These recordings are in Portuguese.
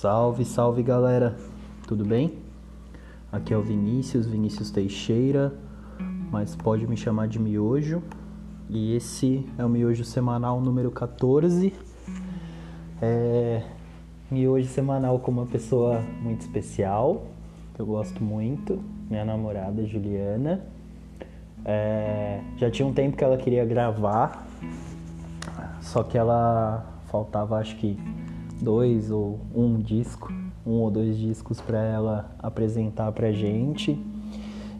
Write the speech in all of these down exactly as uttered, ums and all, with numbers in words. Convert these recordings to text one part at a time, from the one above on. Salve, salve galera, tudo bem? Aqui é o Vinícius, Vinícius Teixeira, mas pode me chamar de Miojo. E esse é o Miojo Semanal número catorze. É... Miojo Semanal com uma pessoa muito especial, que eu gosto muito, minha namorada Juliana. É... Já tinha um tempo que ela queria gravar, só que ela faltava acho que dois ou um disco, um ou dois discos para ela apresentar pra gente.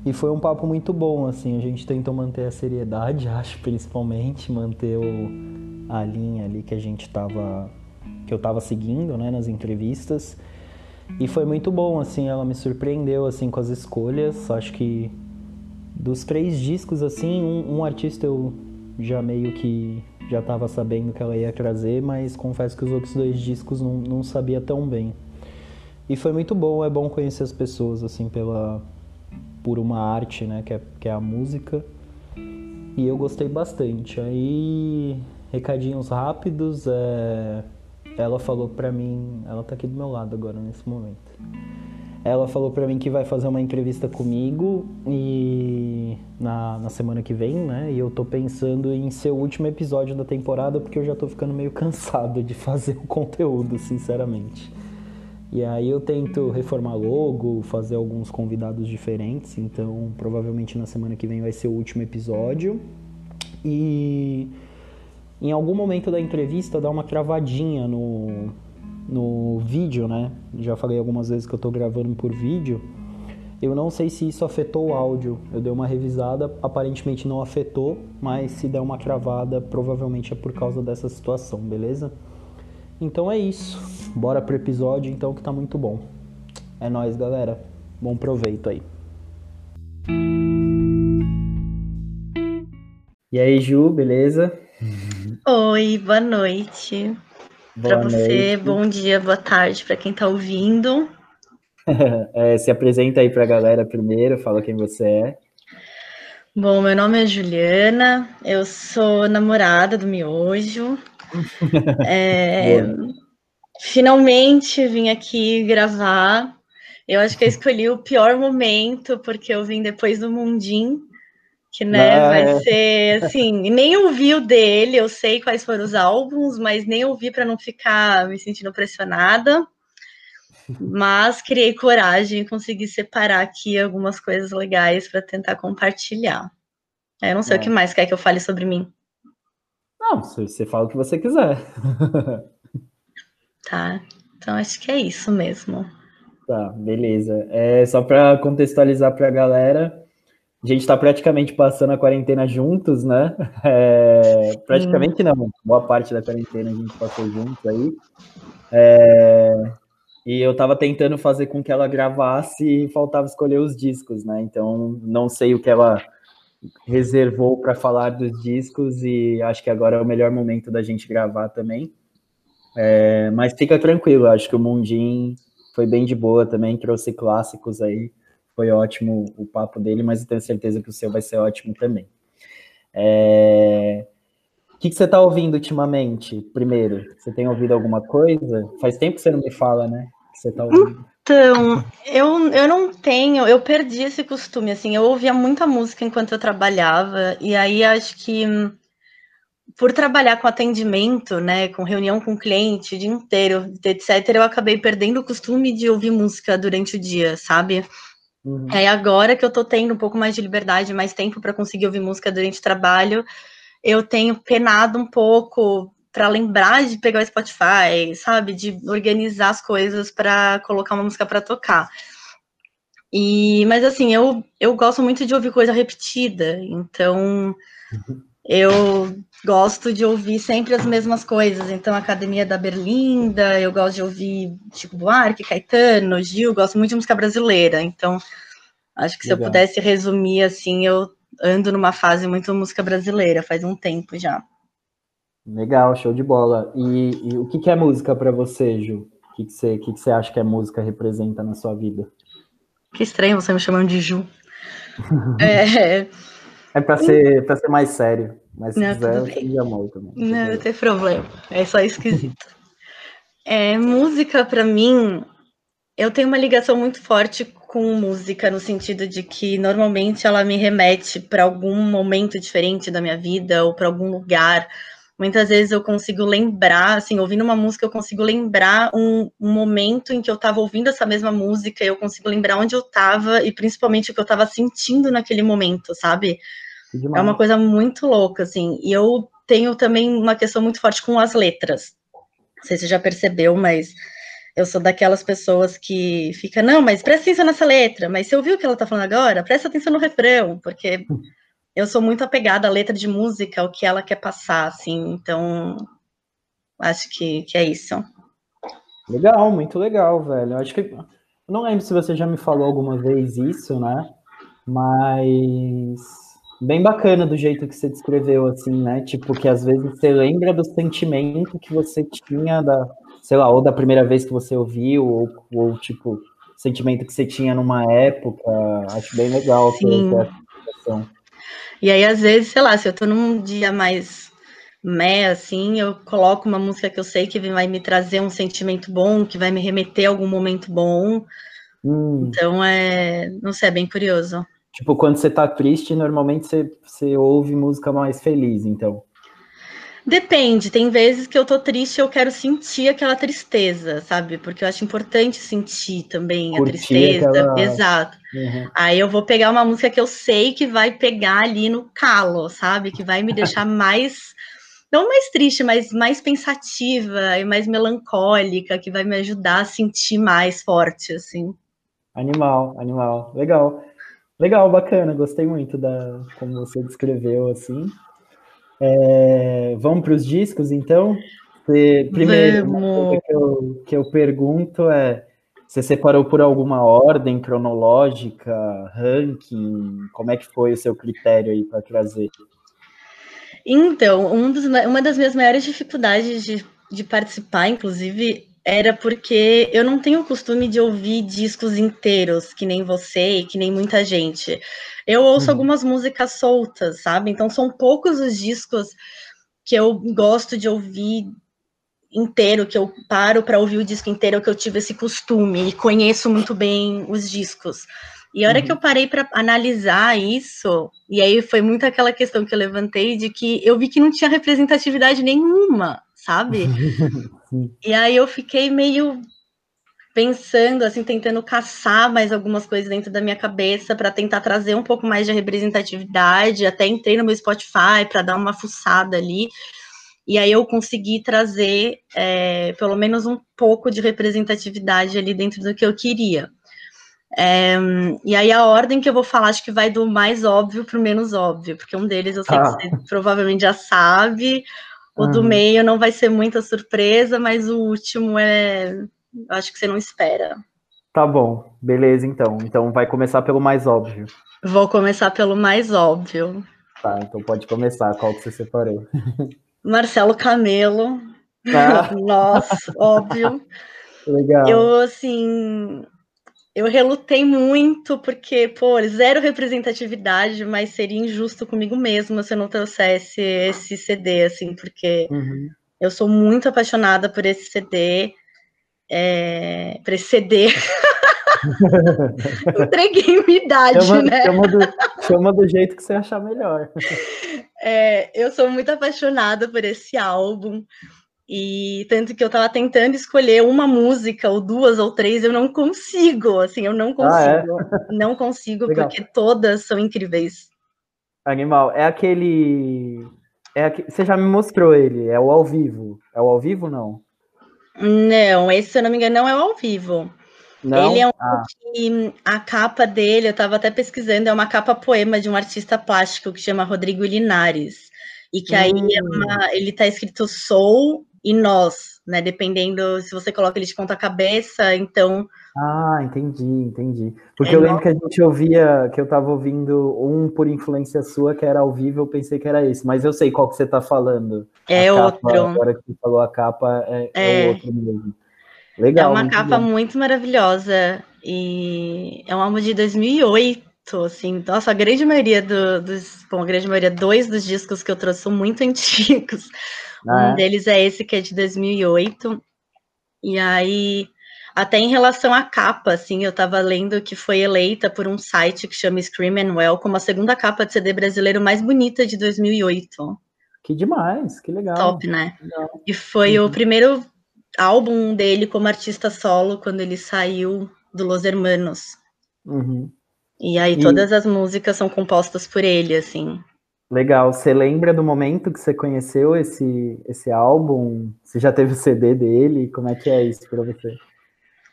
E foi um papo muito bom, assim, a gente tentou manter a seriedade, acho, principalmente, manter o, a linha ali que a gente tava, que eu tava seguindo, né, nas entrevistas. E foi muito bom, assim, ela me surpreendeu, assim, com as escolhas. Acho que dos três discos, assim, um, um artista eu já meio que já tava sabendo que ela ia trazer, mas confesso que os outros dois discos não, não sabia tão bem. E foi muito bom, é bom conhecer as pessoas, assim, pela... por uma arte, né, que é, que é a música, e eu gostei bastante. Aí, recadinhos rápidos, é... ela falou pra mim, ela tá aqui do meu lado agora, nesse momento, ela falou pra mim que vai fazer uma entrevista comigo, e na, na semana que vem, né, e eu tô pensando em ser o último episódio da temporada, porque eu já tô ficando meio cansado de fazer o conteúdo, sinceramente. E aí eu tento reformar logo, fazer alguns convidados diferentes, então provavelmente na semana que vem vai ser o último episódio. E em algum momento da entrevista dá uma travadinha no, no vídeo, né? Já falei algumas vezes que eu tô gravando por vídeo. Eu não sei se isso afetou o áudio, eu dei uma revisada, aparentemente não afetou, mas se der uma travada provavelmente é por causa dessa situação, beleza? Então é isso, bora pro episódio então que tá muito bom. É nóis galera, bom proveito aí. E aí Ju, beleza? Oi, boa noite. Boa pra você, noite. Bom dia, boa tarde pra quem tá ouvindo. É, se apresenta aí pra galera primeiro, fala quem você é. Bom, meu nome é Juliana, eu sou namorada do Miojo. É, finalmente vim aqui gravar. Eu acho que eu escolhi o pior momento, porque eu vim depois do Mundim, que né, ah, vai ser assim, nem ouvi o dele, eu sei quais foram os álbuns, mas nem ouvi para não ficar me sentindo pressionada. Mas criei coragem e consegui separar aqui algumas coisas legais para tentar compartilhar. Eu não sei é. o que mais quer que eu fale sobre mim. Não, você fala o que você quiser. Tá, então acho que é isso mesmo. Tá, beleza. É, só para contextualizar para a galera, a gente está praticamente passando a quarentena juntos, né? É, praticamente não, boa parte da quarentena a gente passou juntos aí. É, e eu estava tentando fazer com que ela gravasse e faltava escolher os discos, né? Então não sei o que ela... reservou para falar dos discos e acho que agora é o melhor momento da gente gravar também. É, mas fica tranquilo, acho que o Mundim foi bem de boa também, trouxe clássicos aí, foi ótimo o papo dele, mas eu tenho certeza que o seu vai ser ótimo também. É... O que, que você está ouvindo ultimamente, primeiro? Você tem ouvido alguma coisa? Faz tempo que você não me fala, né? Que você está ouvindo. Então, eu, eu não tenho, eu perdi esse costume, assim, eu ouvia muita música enquanto eu trabalhava, e aí acho que por trabalhar com atendimento, né, com reunião com cliente o dia inteiro, etcétera, eu acabei perdendo o costume de ouvir música durante o dia, sabe? Uhum. Aí agora que eu tô tendo um pouco mais de liberdade, mais tempo para conseguir ouvir música durante o trabalho, eu tenho penado um pouco... para lembrar de pegar o Spotify, sabe? De organizar as coisas para colocar uma música para tocar. E, mas assim, eu, eu gosto muito de ouvir coisa repetida, então eu gosto de ouvir sempre as mesmas coisas. Então, Academia da Berlinda, eu gosto de ouvir Chico Buarque, Caetano, Gil, gosto muito de música brasileira. Então, acho que se Legal. eu pudesse resumir, assim, eu ando numa fase muito música brasileira, faz um tempo já. Legal, show de bola. E, e o que, que é música para você, Ju? O que, que, você, que, que você acha que a música representa na sua vida? Que estranho você me chamando de Ju. É, é para ser, pra ser mais sério. Mas se não, quiser, eu te amo também. Não, não tem problema. É só esquisito. É, música, para mim, eu tenho uma ligação muito forte com música, no sentido de que normalmente ela me remete para algum momento diferente da minha vida ou para algum lugar. Muitas vezes eu consigo lembrar, assim, ouvindo uma música, eu consigo lembrar um, um momento em que eu estava ouvindo essa mesma música, eu consigo lembrar onde eu estava e principalmente o que eu estava sentindo naquele momento, sabe? É uma coisa muito louca, assim. E eu tenho também uma questão muito forte com as letras. Não sei se você já percebeu, mas eu sou daquelas pessoas que fica, não, mas presta atenção nessa letra, mas você ouviu o que ela tá falando agora? Presta atenção no refrão, porque eu sou muito apegada à letra de música, ao que ela quer passar, assim, então acho que, que é isso. Legal, muito legal, velho. Eu acho que, eu não lembro se você já me falou alguma vez isso, né, mas... Bem bacana do jeito que você descreveu, assim, né? Tipo, que às vezes você lembra do sentimento que você tinha da, sei lá, ou da primeira vez que você ouviu, ou, ou tipo, sentimento que você tinha numa época. Acho bem legal ter essa situação. E aí, às vezes, sei lá, se eu tô num dia mais meh, assim, eu coloco uma música que eu sei que vai me trazer um sentimento bom, que vai me remeter a algum momento bom. Hum. Então, é, não sei, é bem curioso. Tipo, quando você tá triste, normalmente você, você ouve música mais feliz, então. Depende, tem vezes que eu tô triste e eu quero sentir aquela tristeza, sabe? Porque eu acho importante sentir também Curtir a tristeza. Aquela... Exato. Uhum. Aí eu vou pegar uma música que eu sei que vai pegar ali no calo, sabe? Que vai me deixar mais, não mais triste, mas mais pensativa e mais melancólica, que vai me ajudar a sentir mais forte, assim. Animal, animal. Legal. Legal, bacana, gostei muito da como você descreveu, assim. É, vamos para os discos, então? Você, primeiro, uma coisa que eu, que eu pergunto é, você separou por alguma ordem cronológica, ranking? Como é que foi o seu critério aí para trazer? Então, um dos, uma das minhas maiores dificuldades de, de participar, inclusive... Era porque eu não tenho o costume de ouvir discos inteiros, que nem você e que nem muita gente. Eu ouço uhum. algumas músicas soltas, sabe? Então são poucos os discos que eu gosto de ouvir inteiro, que eu paro para ouvir o disco inteiro, que eu tive esse costume e conheço muito bem os discos. E a hora uhum. que eu parei para analisar isso, e aí foi muito aquela questão que eu levantei de que eu vi que não tinha representatividade nenhuma, sabe? E aí eu fiquei meio pensando, assim, tentando caçar mais algumas coisas dentro da minha cabeça para tentar trazer um pouco mais de representatividade, até entrei no meu Spotify para dar uma fuçada ali, e aí eu consegui trazer é, pelo menos um pouco de representatividade ali dentro do que eu queria. É, e aí a ordem que eu vou falar, acho que vai do mais óbvio para o menos óbvio, porque um deles eu sei ah. que você provavelmente já sabe, o do uhum. meio não vai ser muita surpresa, mas o último é... Eu acho que você não espera. Tá bom, beleza então. Então vai começar pelo mais óbvio. Vou começar pelo mais óbvio. Tá, então pode começar. Qual que você separou? Marcelo Camelo. Ah. Nossa, óbvio. Legal. Eu, assim... Eu relutei muito, porque, pô, zero representatividade, mas seria injusto comigo mesma se eu não trouxesse esse C D, assim, porque uhum. eu sou muito apaixonada por esse C D, é... por esse C D. Entreguei minha idade, chama, né? Chama do, chama do jeito que você achar melhor. É, eu sou muito apaixonada por esse álbum. E tanto que eu tava tentando escolher uma música, ou duas, ou três, eu não consigo, assim, eu não consigo, ah, é? não consigo, porque todas são incríveis. Animal, é aquele, é aquele, você já me mostrou ele, é o ao vivo, é o ao vivo não? Não, esse, se eu não me engano, não é o ao vivo. Não? Ele é um ah. que a capa dele, eu tava até pesquisando, é uma capa poema de um artista plástico que chama Rodrigo Linares, e que aí hum. é uma, ele tá escrito Soul, e nós, né, dependendo se você coloca ele de ponta cabeça, então... Ah, entendi, entendi. Porque é eu lembro nossa. que a gente ouvia, que eu tava ouvindo um por influência sua, que era ao vivo, eu pensei que era esse, mas eu sei qual que você tá falando. É a outro. Capa, agora que você falou a capa, é, é. é o outro mesmo. Legal. É uma muito capa bom. muito maravilhosa, e é um álbum de dois mil e oito, assim, nossa, a grande maioria do, dos... Bom, a grande maioria, dois dos discos que eu trouxe são muito antigos. Ah, um é? deles é esse que é de dois mil e oito, E aí, até em relação à capa, assim, eu estava lendo que foi eleita por um site que chama Scream and Welcome como a segunda capa de C D brasileiro mais bonita de dois mil e oito. Que demais, que legal. Top, né? Legal. E foi uhum. o primeiro álbum dele como artista solo, quando ele saiu do Los Hermanos. Uhum. E aí todas e... as músicas são compostas por ele, assim. Legal. Você lembra do momento que você conheceu esse, esse álbum? Você já teve o C D dele? Como é que é isso para você?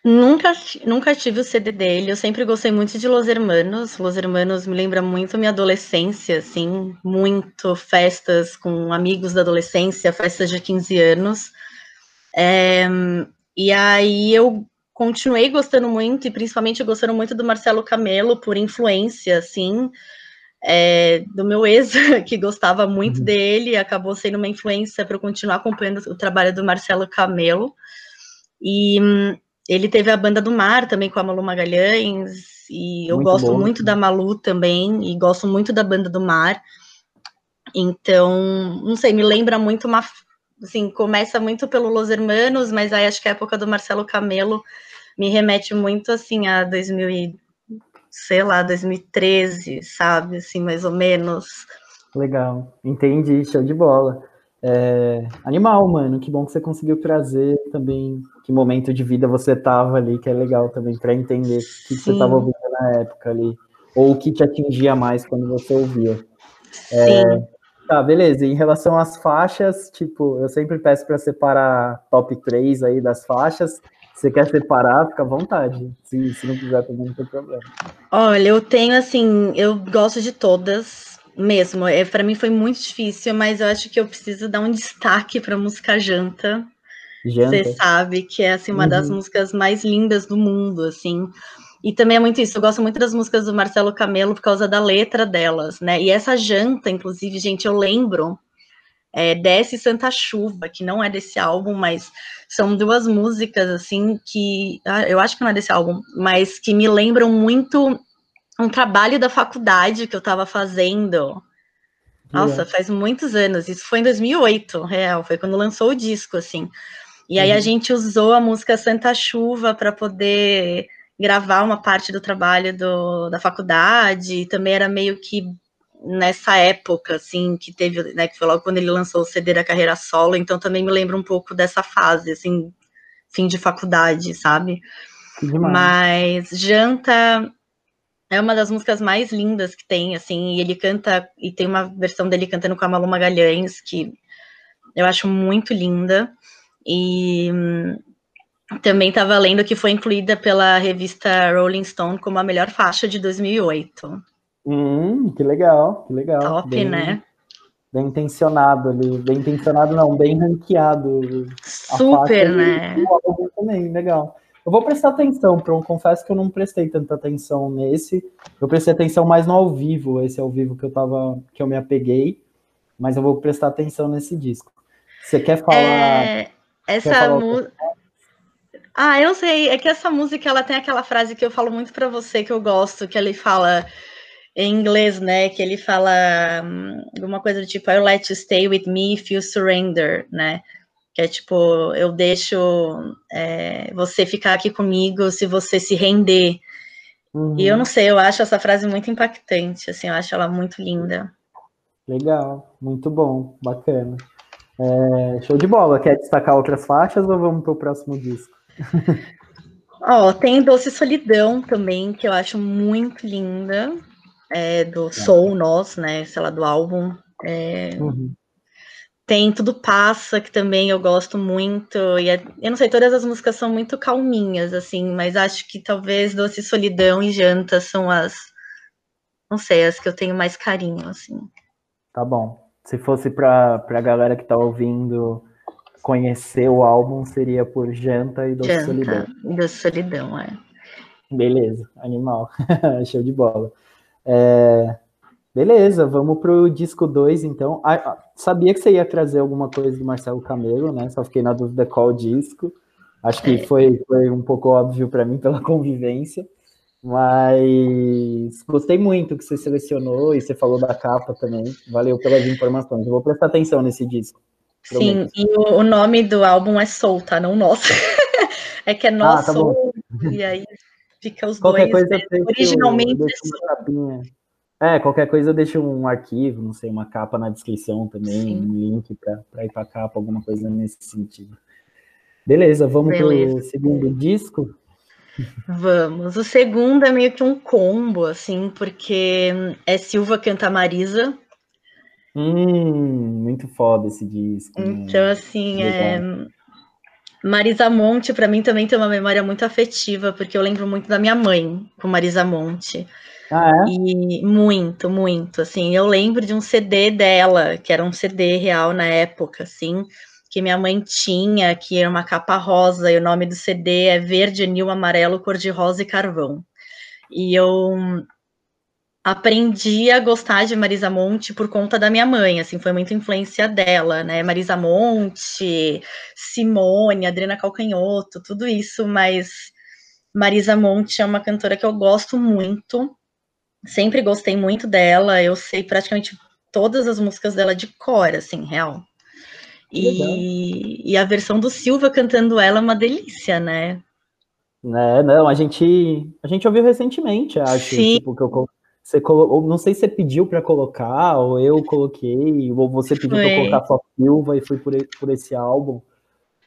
Nunca, nunca tive o C D dele. Eu sempre gostei muito de Los Hermanos. Los Hermanos me lembra muito minha adolescência, assim. Muito festas com amigos da adolescência, festas de quinze anos. É, e aí eu... continuei gostando muito, e principalmente gostando muito do Marcelo Camelo, por influência, assim, é, do meu ex, que gostava muito uhum. dele, acabou sendo uma influência para eu continuar acompanhando o trabalho do Marcelo Camelo. E hum, ele teve a Banda do Mar também, com a Malu Magalhães, e eu muito gosto bom, muito né? da Malu também, e gosto muito da Banda do Mar. Então, não sei, me lembra muito uma... assim, começa muito pelo Los Hermanos, mas aí acho que a época do Marcelo Camelo me remete muito, assim, a dois mil, sei lá, dois mil e treze, sabe? Assim, mais ou menos. Legal, entendi, show de bola. É, animal, mano, que bom que você conseguiu trazer também que momento de vida você tava ali, que é legal também, para entender o que, que você tava ouvindo na época ali, ou o que te atingia mais quando você ouvia. É, Sim. Tá, beleza. Em relação às faixas, tipo, eu sempre peço para separar top três aí das faixas. Se você quer separar, fica à vontade. Se, se não quiser, também não tem problema. Olha, eu tenho, assim, eu gosto de todas mesmo. É, para mim foi muito difícil, mas eu acho que eu preciso dar um destaque para a música Janta. Janta. Você sabe que é, assim, uma uhum. das músicas mais lindas do mundo, assim. E também é muito isso, eu gosto muito das músicas do Marcelo Camelo por causa da letra delas, né? E essa Janta, inclusive, gente, eu lembro, é, Desce Santa Chuva, que não é desse álbum, mas são duas músicas, assim, que... Ah, eu acho que não é desse álbum, mas que me lembram muito um trabalho da faculdade que eu tava fazendo. Nossa, é. faz muitos anos. Isso foi em dois mil e oito, real, foi quando lançou o disco, assim. E aí uhum. a gente usou a música Santa Chuva para poder... gravar uma parte do trabalho do, da faculdade, e também era meio que nessa época, assim, que teve, né, que foi logo quando ele lançou o C D da carreira solo, então também me lembro um pouco dessa fase, assim, fim de faculdade, sabe? Mas Janta é uma das músicas mais lindas que tem, assim, e ele canta, e tem uma versão dele cantando com a Malu Magalhães, que eu acho muito linda, e... também estava lendo que foi incluída pela revista Rolling Stone como a melhor faixa de dois mil e oito. Hum, que legal, que legal. Top, bem, né? Bem intencionado ali, bem intencionado não, bem ranqueado. Super, né? E, também, legal. Eu vou prestar atenção, eu confesso que eu não prestei tanta atenção nesse, eu prestei atenção mais no ao vivo, esse ao vivo que eu, tava, que eu me apeguei, mas eu vou prestar atenção nesse disco. Você quer falar... É, essa música... Ah, eu sei, é que essa música, ela tem aquela frase que eu falo muito pra você, que eu gosto, que ele fala em inglês, né, que ele fala alguma coisa do tipo, I'll let you stay with me if you surrender, né, que é tipo, eu deixo é, você ficar aqui comigo se você se render, uhum. e eu não sei, eu acho essa frase muito impactante, assim, eu acho ela muito linda. Legal, muito bom, bacana. É, show de bola, quer destacar outras faixas ou vamos pro próximo disco? Ó, oh, tem Doce Solidão também, que eu acho muito linda, é, do Soul Nós, né, sei lá, do álbum. É, uhum. Tem Tudo Passa, que também eu gosto muito, e é, eu não sei, todas as músicas são muito calminhas, assim, mas acho que talvez Doce Solidão e Janta são as, não sei, as que eu tenho mais carinho, assim. Tá bom, se fosse pra, pra galera que tá ouvindo... conhecer o álbum seria por Janta e Doce Solidão. Doce Solidão, é. Beleza, animal. Show de bola. É, beleza, vamos pro disco dois, então. Ah, sabia que você ia trazer alguma coisa do Marcelo Camelo, né? Só fiquei na dúvida qual disco. Acho que é. foi, foi um pouco óbvio para mim pela convivência. Mas gostei muito que você selecionou e você falou da capa também. Valeu pelas informações. Eu vou prestar atenção nesse disco. Sim, e o, o nome do álbum é Sol, tá? Não Nossa. É que é nosso, ah, tá bom. E aí fica os qualquer dois, coisa né? Originalmente eu, é, qualquer coisa eu deixo um arquivo, não sei, uma capa na descrição também, sim, um link para ir para capa, alguma coisa nesse sentido. Beleza, vamos para o segundo disco? Vamos. O segundo é meio que um combo, assim, porque é Silva canta Marisa. Hum, muito foda esse disco. Então, né? Assim, é... Marisa Monte, para mim, também tem uma memória muito afetiva, porque eu lembro muito da minha mãe com Marisa Monte. Ah, é? E muito, muito, assim, eu lembro de um C D dela, que era um C D real na época, assim, que minha mãe tinha, que era uma capa rosa, e o nome do C D é Verde, Anil, Amarelo, Cor-de-Rosa e Carvão. E eu aprendi a gostar de Marisa Monte por conta da minha mãe, assim, foi muita influência dela, né? Marisa Monte, Simone, Adriana Calcanhoto, tudo isso, mas Marisa Monte é uma cantora que eu gosto muito, sempre gostei muito dela, eu sei praticamente todas as músicas dela de cor, assim, real. E, e a versão do Silva cantando ela é uma delícia, né? É, não, a gente, a gente ouviu recentemente, acho. Sim. Tipo, que eu, você, não sei se você pediu para colocar, ou eu coloquei, ou você pediu para colocar só Silva e foi por, por esse álbum.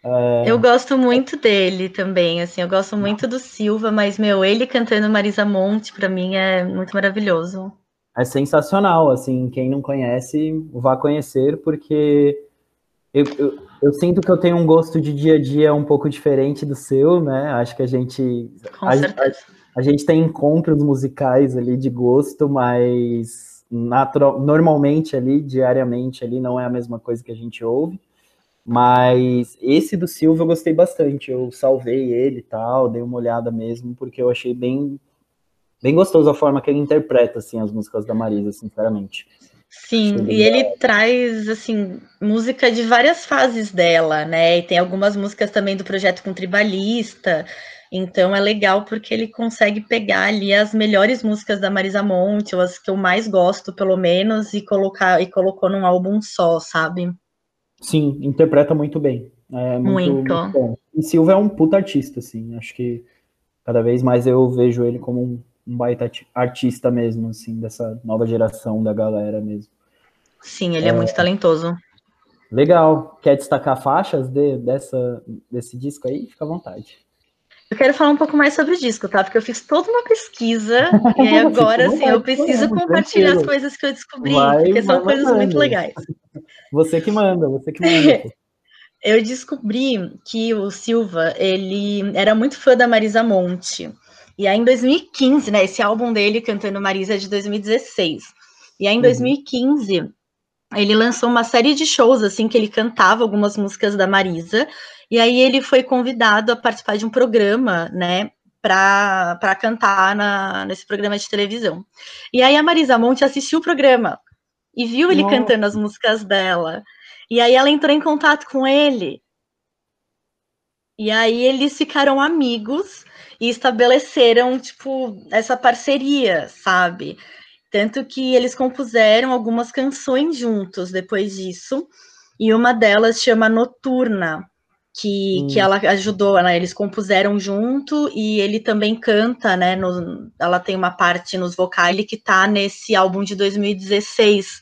É... Eu gosto muito dele também, assim, eu gosto muito do Silva, mas, meu, ele cantando Marisa Monte, para mim, é muito maravilhoso. É sensacional, assim, quem não conhece, vá conhecer, porque... Eu, eu, eu sinto que eu tenho um gosto de dia a dia um pouco diferente do seu, né? Acho que a gente... Com a, a, a gente tem encontros musicais ali de gosto, mas natural, normalmente ali, diariamente ali, não é a mesma coisa que a gente ouve. Mas esse do Silva eu gostei bastante. Eu salvei ele e tal, dei uma olhada mesmo, porque eu achei bem, bem gostoso a forma que ele interpreta, assim, as músicas da Marisa, sinceramente. Sim, e ele traz, assim, música de várias fases dela, né? E tem algumas músicas também do projeto com Tribalista, então é legal porque ele consegue pegar ali as melhores músicas da Marisa Monte, ou as que eu mais gosto, pelo menos, e, colocar, e colocou num álbum só, sabe? Sim, interpreta muito bem. É muito, muito. muito bom. E Silva é um puta artista, assim, acho que cada vez mais eu vejo ele como um... um baita artista mesmo, assim, dessa nova geração da galera mesmo. Sim, ele é, é muito talentoso. Legal. Quer destacar faixas de, dessa, desse disco aí? Fica à vontade. Eu quero falar um pouco mais sobre o disco, tá? Porque eu fiz toda uma pesquisa e aí agora, assim, eu preciso é, compartilhar tranquilo. As coisas que eu descobri, vai, porque são coisas manda. Muito legais. Você que manda, você que manda. Eu descobri que o Silva, ele era muito fã da Marisa Monte. E aí, em dois mil e quinze, né, esse álbum dele, Cantando Marisa, é de dois mil e dezesseis. E aí, em dois mil e quinze, uhum. ele lançou uma série de shows, assim, que ele cantava algumas músicas da Marisa. E aí, ele foi convidado a participar de um programa, né, para cantar na, nesse programa de televisão. E aí, a Marisa Monte assistiu o programa e viu ele Nossa. Cantando as músicas dela. E aí, ela entrou em contato com ele. E aí, eles ficaram amigos... E estabeleceram, tipo, essa parceria, sabe? Tanto que eles compuseram algumas canções juntos depois disso. E uma delas chama Noturna, que, hum. que ela ajudou, né? Eles compuseram junto e ele também canta, né? No, ela tem uma parte nos vocais que tá nesse álbum de dois mil e dezesseis.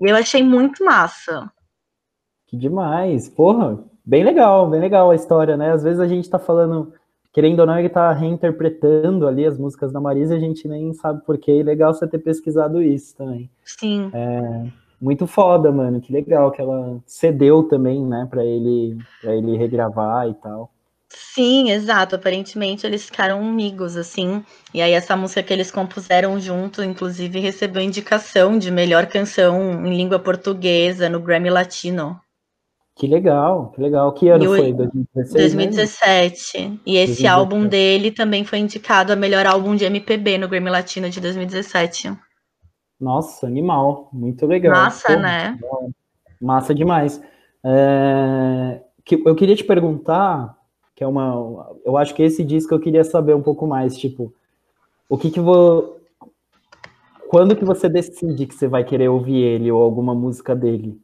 E eu achei muito massa. Que demais! Porra, bem legal, bem legal a história, né? Às vezes a gente tá falando... Querendo ou não, ele tá reinterpretando ali as músicas da Marisa, a gente nem sabe por quê. E legal você ter pesquisado isso também. Sim. É, muito foda, mano. Que legal que ela cedeu também, né, pra ele, pra ele regravar e tal. Sim, exato. Aparentemente eles ficaram amigos, assim. E aí essa música que eles compuseram junto, inclusive, recebeu indicação de melhor canção em língua portuguesa no Grammy Latino. Que legal, que legal. Que ano foi? dois mil e dezesseis, dois mil e dezessete. Né? E esse dois mil e dezessete. Álbum dele também foi indicado a melhor álbum de M P B no Grammy Latino de dois mil e dezessete. Nossa, animal. Muito legal. Massa, pô, né? Legal. Massa demais. É... Eu queria te perguntar, que é uma... Eu acho que esse disco eu queria saber um pouco mais, tipo, o que que vou... Quando que você decide que você vai querer ouvir ele ou alguma música dele?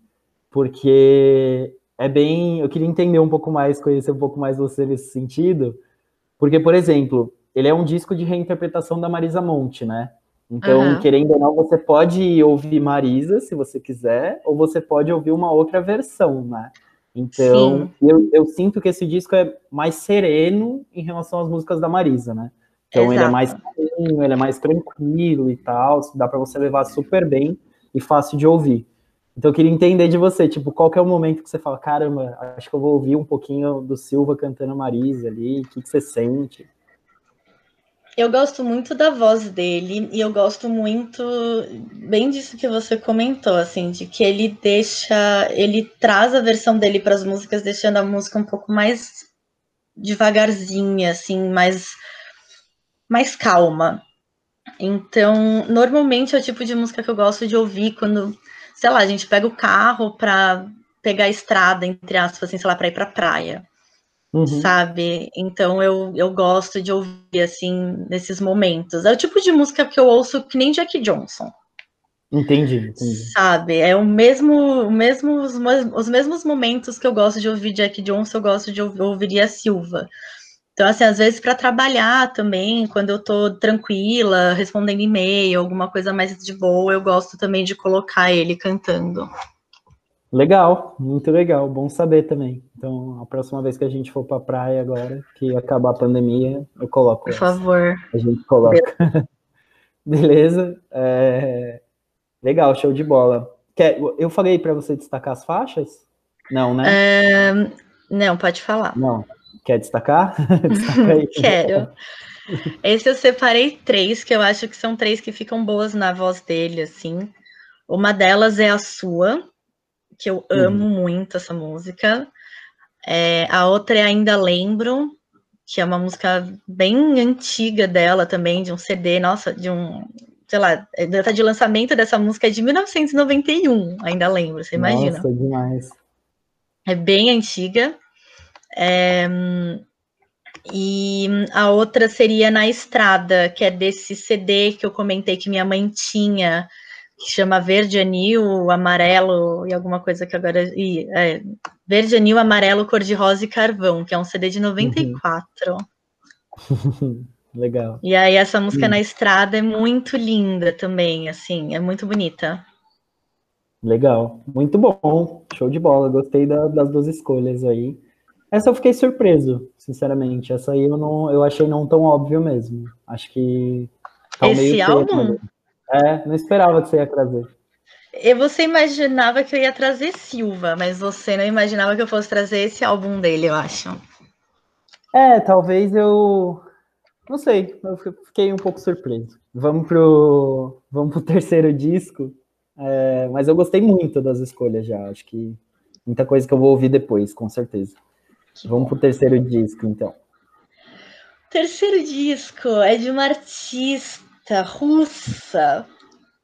Porque é bem... Eu queria entender um pouco mais, conhecer um pouco mais você nesse sentido, porque, por exemplo, ele é um disco de reinterpretação da Marisa Monte, né? Então, uhum. querendo ou não, você pode ouvir Marisa, se você quiser, ou você pode ouvir uma outra versão, né? Então, eu, eu sinto que esse disco é mais sereno em relação às músicas da Marisa, né? Então, exato. Ele é mais sereno, ele é mais tranquilo e tal, dá pra você levar super bem e fácil de ouvir. Então, eu queria entender de você, tipo, qual que é o momento que você fala, caramba, acho que eu vou ouvir um pouquinho do Silva cantando Marisa ali, o que, que você sente? Eu gosto muito da voz dele e eu gosto muito bem disso que você comentou, assim, de que ele deixa, ele traz a versão dele para as músicas, deixando a música um pouco mais devagarzinha, assim, mais, mais calma. Então, normalmente é o tipo de música que eu gosto de ouvir quando, sei lá, a gente pega o carro para pegar a estrada, entre aspas, assim, sei lá, para ir para a praia. Uhum. Sabe? Então eu, eu gosto de ouvir, assim, nesses momentos. É o tipo de música que eu ouço que nem Jack Johnson. Entendi, entendi. Sabe? É o mesmo, o mesmo os, os mesmos momentos que eu gosto de ouvir Jack Johnson, eu gosto de ouvir, ouvir a Silva. Então, assim, às vezes para trabalhar também, quando eu tô tranquila, respondendo e-mail, alguma coisa mais de boa, eu gosto também de colocar ele cantando. Legal, muito legal, bom saber também. Então, a próxima vez que a gente for pra praia agora, que acabar a pandemia, eu coloco. Por essa. Favor. A gente coloca. Beleza? É... Legal, show de bola. Quer... Eu falei pra você destacar as faixas? Não, né? É... Não, pode falar. Não. Quer destacar? Destaca aí. Quero. Esse eu separei três, que eu acho que são três que ficam boas na voz dele, assim. Uma delas é a sua, que eu amo hum. muito essa música. É, a outra é Ainda Lembro, que é uma música bem antiga dela também, de um C D, nossa, de um, sei lá, data de lançamento dessa música é de mil novecentos e noventa e um, Ainda Lembro, você imagina? Nossa, demais. É bem antiga. É, e a outra seria Na Estrada, que é desse C D que eu comentei que minha mãe tinha, que chama Verde Anil, Amarelo e alguma coisa que agora... E, é, Verde Anil, Amarelo, Cor-de-Rosa e Carvão, que é um C D de noventa e quatro. Uhum. Legal. E aí essa música uhum. Na Estrada é muito linda também, assim, é muito bonita. Legal, muito bom, show de bola, gostei da, das duas escolhas aí. Essa eu fiquei surpreso, sinceramente, essa aí eu, não, eu achei não tão óbvio mesmo, acho que... Tá esse meio álbum? Tempo. É, não esperava que você ia trazer. E você imaginava que eu ia trazer Silva, mas você não imaginava que eu fosse trazer esse álbum dele, eu acho. É, talvez eu... Não sei, eu fiquei um pouco surpreso. Vamos pro, Vamos pro terceiro disco, é... mas eu gostei muito das escolhas já, acho que muita coisa que eu vou ouvir depois, com certeza. Que Vamos bom. Pro terceiro disco, então. O terceiro disco é de uma artista russa,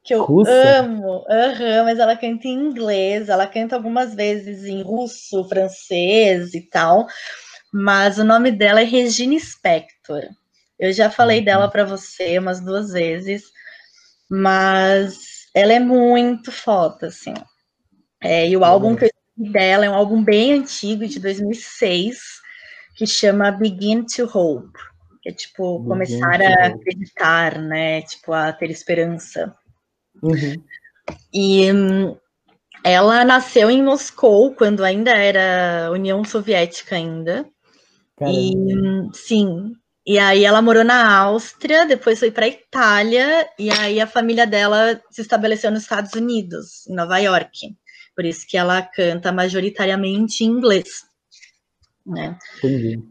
que eu russa? amo, uhum, mas ela canta em inglês, ela canta algumas vezes em russo, francês e tal, mas o nome dela é Regina Spektor. Eu já falei dela para você umas duas vezes, mas ela é muito foda, assim. É, e o álbum que eu escutei dela é um álbum bem antigo, de dois mil e seis, que chama Begin to Hope. É tipo, começar a acreditar, né? Tipo, a ter esperança. Uhum. E hum, ela nasceu em Moscou, quando ainda era União Soviética ainda. Caramba. E sim. E aí ela morou na Áustria, depois foi para a Itália, e aí a família dela se estabeleceu nos Estados Unidos, em Nova York. Por isso que ela canta majoritariamente em inglês. Né? Entendi.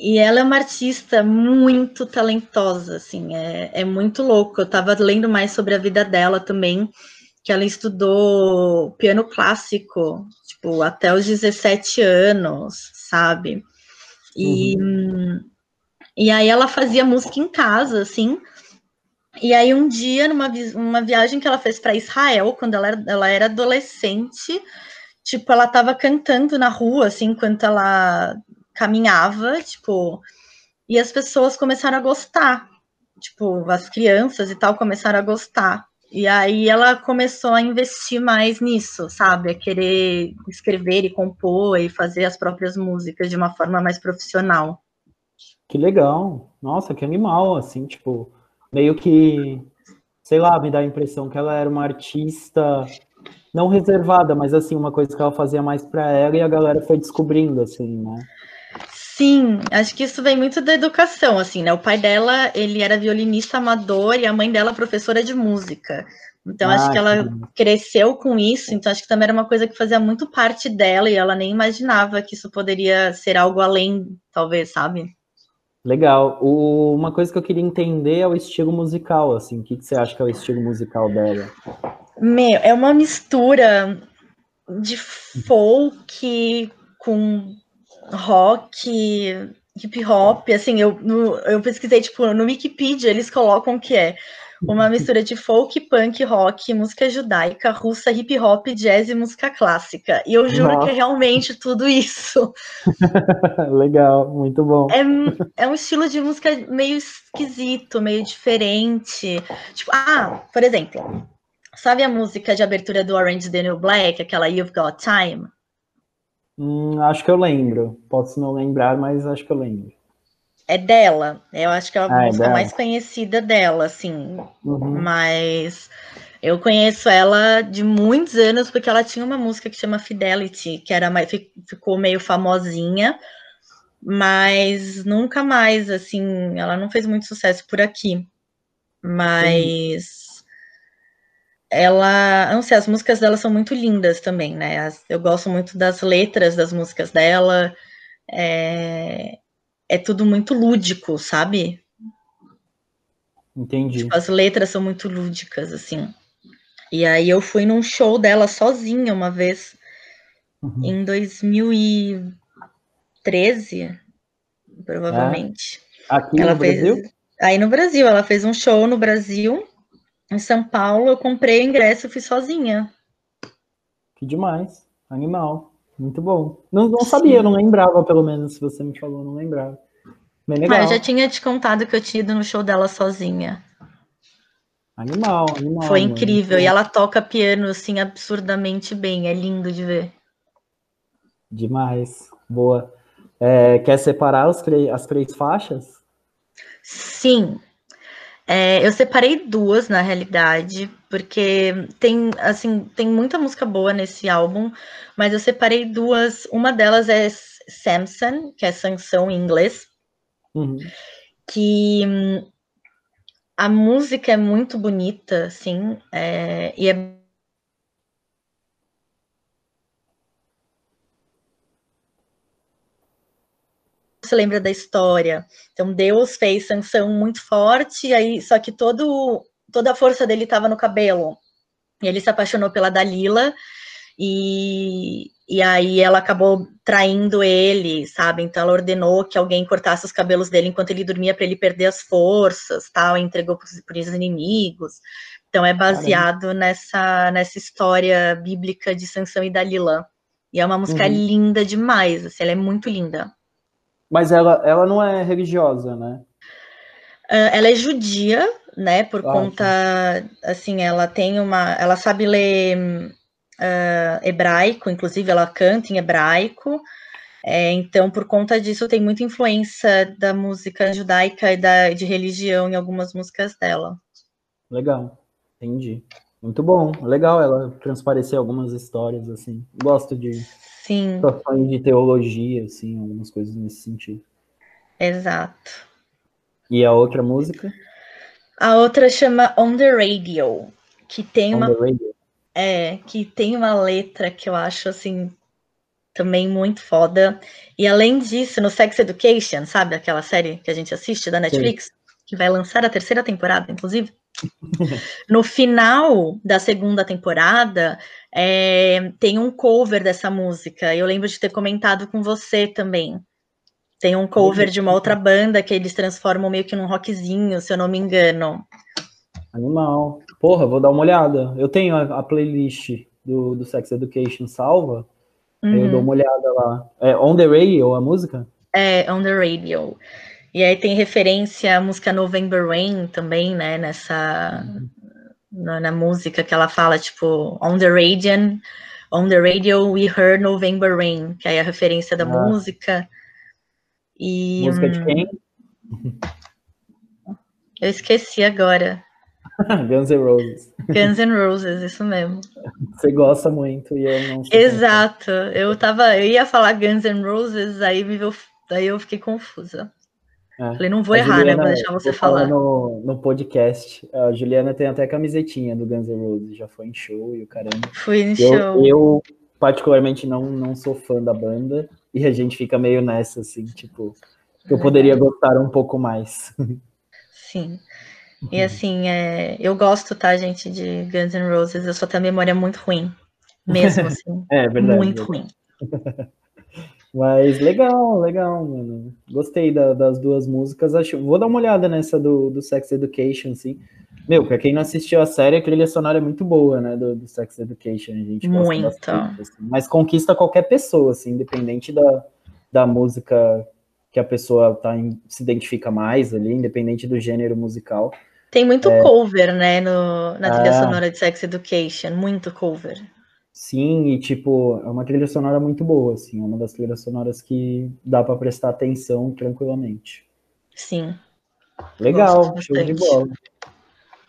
E ela é uma artista muito talentosa, assim, é, é muito louco. Eu estava lendo mais sobre a vida dela também, que ela estudou piano clássico, tipo, até os dezessete anos, sabe? E, uhum. e aí ela fazia música em casa, assim, e aí um dia, numa uma viagem que ela fez para Israel, quando ela era, ela era adolescente, tipo, ela estava cantando na rua, assim, enquanto ela... caminhava, tipo, e as pessoas começaram a gostar, tipo, as crianças e tal começaram a gostar, E aí ela começou a investir mais nisso, sabe? A querer escrever e compor e fazer as próprias músicas de uma forma mais profissional. Que legal. Nossa, que animal, assim, tipo... Meio que, sei lá, me dá a impressão que ela era uma artista... Não reservada, mas assim, uma coisa que ela fazia mais pra ela e a galera foi descobrindo, assim, né? Sim, acho que isso vem muito da educação, assim, né? O pai dela, ele era violinista amador e a mãe dela professora de música. Então, ah, acho que ela sim. cresceu com isso, então acho que também era uma coisa que fazia muito parte dela e ela nem imaginava que isso poderia ser algo além, talvez, sabe? Legal. O, uma coisa que eu queria entender é o estilo musical, assim. O que, que você acha que é o estilo musical dela? Meu, é uma mistura de folk com rock, hip hop, assim, eu, no, eu pesquisei, tipo, no Wikipedia eles colocam que é uma mistura de folk, punk, rock, música judaica, russa, hip hop, jazz e música clássica, e eu juro Nossa. que é realmente tudo isso. Legal, muito bom. É, é um estilo de música meio esquisito, meio diferente, tipo, ah, por exemplo... Sabe a música de abertura do Orange Is the New Black, aquela You've Got Time? Hum, acho que eu lembro. Posso não lembrar, mas acho que eu lembro. É dela. Eu acho que é a ah, música é mais conhecida dela, assim. Uhum. Mas eu conheço ela de muitos anos, porque ela tinha uma música que chama Fidelity, que era mais, ficou meio famosinha, mas nunca mais, assim, ela não fez muito sucesso por aqui. Mas... Sim. Ela, não sei, as músicas dela são muito lindas também, né? As, eu gosto muito das letras das músicas dela. É, é tudo muito lúdico, sabe? Entendi. Tipo, as letras são muito lúdicas, assim. E aí eu fui num show dela sozinha uma vez, uhum. em dois mil e treze, provavelmente. É. Aqui ela no fez, Brasil? Aí no Brasil, ela fez um show no Brasil. Em São Paulo, eu comprei o ingresso e fui sozinha. Que demais. Animal. Muito bom. Não, não sabia, não lembrava, pelo menos, se você me falou, não lembrava. Bem legal. Ah, eu já tinha te contado que eu tinha ido no show dela sozinha. Animal, animal. Foi incrível. Mano. E ela toca piano, assim, absurdamente bem. É lindo de ver. Demais. Boa. É, quer separar os as três faixas? Sim. É, eu separei duas, na realidade, porque tem, assim, tem muita música boa nesse álbum, mas eu separei duas. Uma delas é Samson, que é Sansão em inglês, uhum. que hum, a música é muito bonita, assim, é, e é... Você lembra da história? Então Deus fez Sansão muito forte, aí só que todo, toda a força dele estava no cabelo. E ele se apaixonou pela Dalila e, e aí ela acabou traindo ele, sabe? Então ela ordenou que alguém cortasse os cabelos dele enquanto ele dormia para ele perder as forças, tal. E entregou para os inimigos. Então é baseado nessa nessa história bíblica de Sansão e Dalila. E é uma música uhum. linda demais, assim, ela é muito linda. Mas ela, ela não é religiosa, né? Ela é judia, né? Por ah, conta, sim. assim, ela tem uma... Ela sabe ler uh, hebraico, inclusive ela canta em hebraico. É, então, por conta disso, tem muita influência da música judaica e da, de religião em algumas músicas dela. Legal, entendi. Muito bom, legal ela transparecer algumas histórias, assim. Gosto de... Sim. De teologia, assim, algumas coisas nesse sentido. Exato. E a outra música? A outra chama On the Radio, que tem On uma é, que tem uma letra que eu acho assim também muito foda. E além disso, no Sex Education, sabe aquela série que a gente assiste da Netflix, Sim. que vai lançar a terceira temporada, inclusive? No final da segunda temporada é, tem um cover dessa música. Eu lembro de ter comentado com você também. Tem um cover de uma outra banda que eles transformam meio que num rockzinho, se eu não me engano. Animal. Porra, vou dar uma olhada. Eu tenho a, a playlist do, do Sex Education salva. Uhum. Eu dou uma olhada lá. É On the Radio a música? É, On the Radio. E aí tem referência à música November Rain também, né, nessa, na, na música, que ela fala, tipo, on the radio, on the radio we heard November Rain, que aí é a referência da ah. música. E, música de quem? Eu esqueci agora. Guns N' Roses. Guns N' Roses, isso mesmo. Você gosta muito e eu não sei. Exato. Eu, tava, eu ia falar Guns N' Roses, aí, me, aí eu fiquei confusa. É. Falei, não vou a errar, Juliana, né? Vou deixar você falar. No, no podcast, a Juliana tem até a camisetinha do Guns N' Roses, já foi em show e o caramba. Fui em eu, show. Eu, particularmente, não, não sou fã da banda e a gente fica meio nessa, assim, tipo, que eu poderia é. gostar um pouco mais. Sim. E assim, é, eu gosto, tá, gente, de Guns N' Roses, eu só tenho a memória muito ruim, mesmo assim, é, verdade, muito é. ruim. Mas legal, legal, mano, gostei da, das duas músicas, acho, vou dar uma olhada nessa do, do Sex Education, assim, meu, pra quem não assistiu a série, a trilha sonora é muito boa, né, do, do Sex Education, a gente gosta muito. Bastante, assim. Mas conquista qualquer pessoa, assim, independente da, da música que a pessoa tá em, se identifica mais ali, independente do gênero musical. Tem muito é... cover, né, no, na trilha ah, sonora de Sex Education, muito cover. Sim, e tipo, é uma trilha sonora muito boa, assim, é uma das trilhas sonoras que dá para prestar atenção tranquilamente. Sim. Legal, show de bola.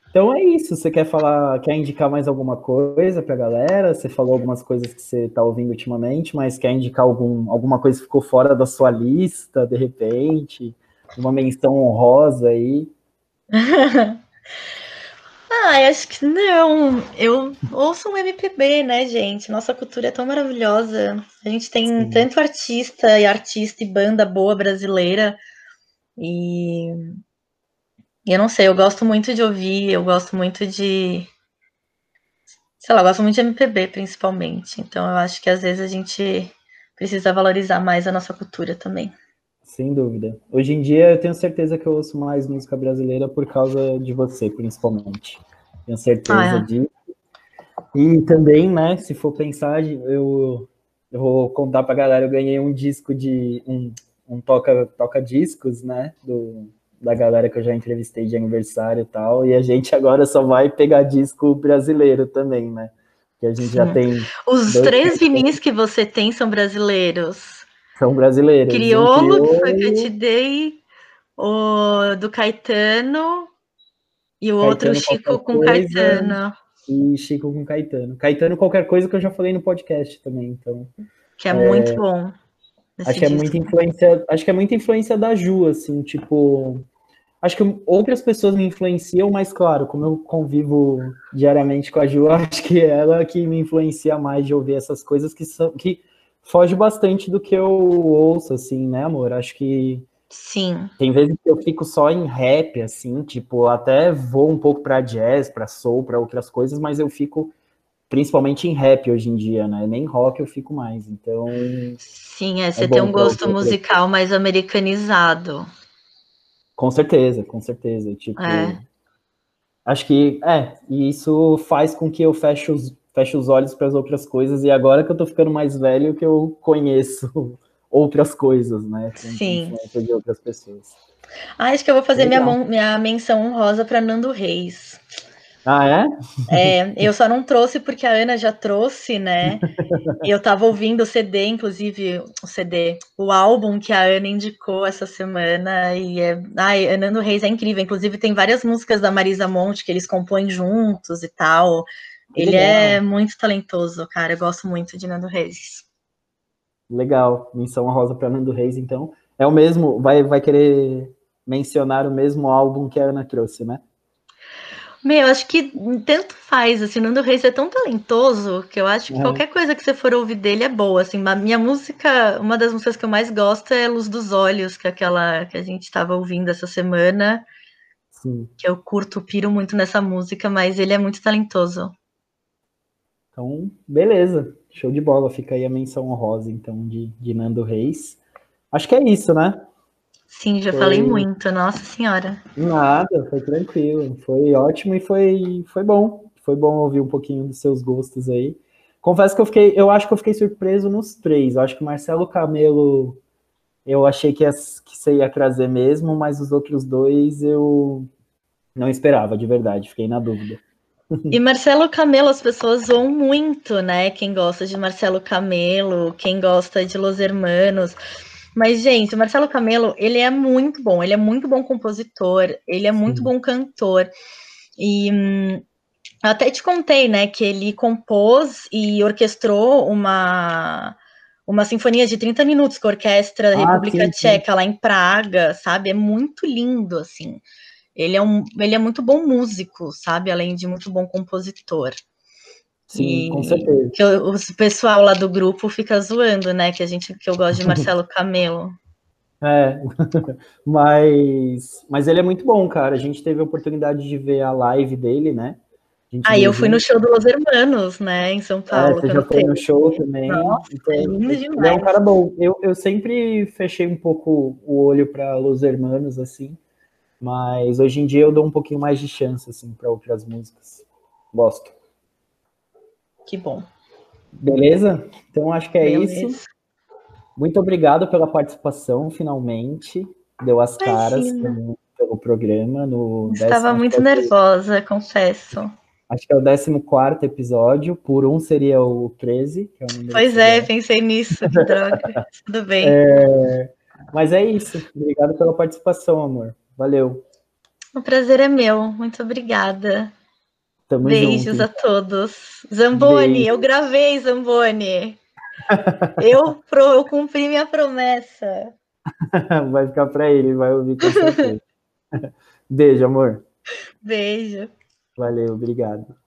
Então é isso, você quer falar, quer indicar mais alguma coisa pra galera? Você falou algumas coisas que você tá ouvindo ultimamente, mas quer indicar algum, alguma coisa que ficou fora da sua lista, de repente? Uma menção honrosa aí? Ah, acho que não. Eu ouço um M P B, né, gente? Nossa cultura é tão maravilhosa. A gente tem Sim. tanto artista e artista e banda boa brasileira e... Eu não sei, eu gosto muito de ouvir, eu gosto muito de... Sei lá, eu gosto muito de M P B, principalmente. Então, eu acho que às vezes a gente precisa valorizar mais a nossa cultura também. Sem dúvida. Hoje em dia, eu tenho certeza que eu ouço mais música brasileira por causa de você, principalmente. Tenho certeza ah, é. disso. E também, né, se for pensar, eu, eu vou contar pra galera, eu ganhei um disco de... Um, um toca, toca discos, né, do... da galera que eu já entrevistei de aniversário e tal, e a gente agora só vai pegar disco brasileiro também, né? Que a gente Sim. já tem... Os três vinis que você tem são brasileiros. São brasileiros. Criolo, que foi que eu te dei, o do Caetano, e o Caetano, outro Chico com coisa, Caetano. E Chico com Caetano. Caetano, qualquer coisa que eu já falei no podcast também, então... Que é, é... muito bom. Acho que, é muita influência, acho que é muita influência da Ju, assim, tipo... Acho que outras pessoas me influenciam, mas, claro, como eu convivo diariamente com a Ju, acho que ela que me influencia mais de ouvir essas coisas que, são, que foge bastante do que eu ouço, assim, né, amor? Acho que... Sim. Tem vezes que eu fico só em rap, assim, tipo, até vou um pouco pra jazz, pra soul, pra outras coisas, mas eu fico... Principalmente em rap hoje em dia, né? Nem rock eu fico mais, então... Sim, é, você é tem um gosto musical mais americanizado. Com certeza, com certeza. Tipo, é. Acho que, é, e isso faz com que eu feche os, feche os olhos para as outras coisas, e agora que eu tô ficando mais velho que eu conheço outras coisas, né? Com Sim. de outras pessoas. Ah, acho que eu vou fazer minha, minha menção honrosa para Nando Reis. Ah, é? É, eu só não trouxe porque a Ana já trouxe, né? Eu tava ouvindo o C D, inclusive, o C D, o álbum que a Ana indicou essa semana, e é... Ai, Nando Reis é incrível, inclusive tem várias músicas da Marisa Monte que eles compõem juntos e tal. Ele Legal. É muito talentoso, cara, eu gosto muito de Nando Reis. Legal, menção honrosa pra Nando Reis, então. É o mesmo, vai, vai querer mencionar o mesmo álbum que a Ana trouxe, né? Meu, acho que tanto faz, assim, o Nando Reis é tão talentoso que eu acho que é. qualquer coisa que você for ouvir dele é boa, assim, a minha música, uma das músicas que eu mais gosto é Luz dos Olhos, que é aquela que a gente estava ouvindo essa semana, Sim. que eu curto, piro muito nessa música, mas ele é muito talentoso. Então, beleza, show de bola, fica aí a menção honrosa, então, de, de Nando Reis. Acho que é isso, né? Sim, já foi... falei muito, nossa senhora. Nada, foi tranquilo, foi ótimo e foi, foi bom. Foi bom ouvir um pouquinho dos seus gostos aí. Confesso que eu fiquei, eu acho que eu fiquei surpreso nos três. Eu acho que o Marcelo Camelo, eu achei que, ia, que você ia trazer mesmo, mas os outros dois eu não esperava, de verdade, fiquei na dúvida. E Marcelo Camelo, as pessoas zoam muito, né? Quem gosta de Marcelo Camelo, quem gosta de Los Hermanos. Mas, gente, o Marcelo Camelo, ele é muito bom. Ele é muito bom compositor, ele é muito Sim. bom cantor. E hum, até te contei, né, que ele compôs e orquestrou uma... Uma sinfonia de trinta minutos com a Orquestra da ah, República sim, Tcheca, sim. lá em Praga, sabe? É muito lindo, assim. Ele é, um, ele é muito bom músico, sabe? Além de muito bom compositor. Sim, e com certeza. Que eu, o pessoal lá do grupo fica zoando, né? Que, a gente, que eu gosto de Marcelo Camelo. É, mas, mas ele é muito bom, cara. A gente teve a oportunidade de ver a live dele, né? Aí ah, eu fui no show do Los Hermanos, né, em São Paulo. É, você já foi no show também. Nossa, então, é lindo demais. É um cara bom. Eu, eu sempre fechei um pouco o olho para Los Hermanos, assim, mas hoje em dia eu dou um pouquinho mais de chance, assim, para outras músicas. Gosto. Que bom. Beleza? Então acho que é Beleza. isso. Muito obrigado pela participação, finalmente. Deu as Imagina. caras pelo, pelo programa. No Estava muito podcast. nervosa, confesso. Acho que é o décimo quarto episódio, por um seria o treze. Que é o número pois que é, é, pensei nisso, que droga. Tudo bem. É, mas é isso. Obrigado pela participação, amor. Valeu. O prazer é meu. Muito obrigada. Tamo Beijos junto. a todos. Zamboni, Beijo. eu gravei, Zamboni. eu, pro, eu cumpri minha promessa. Vai ficar pra ele, vai ouvir com certeza. Beijo, amor. Beijo. Valeu, obrigado.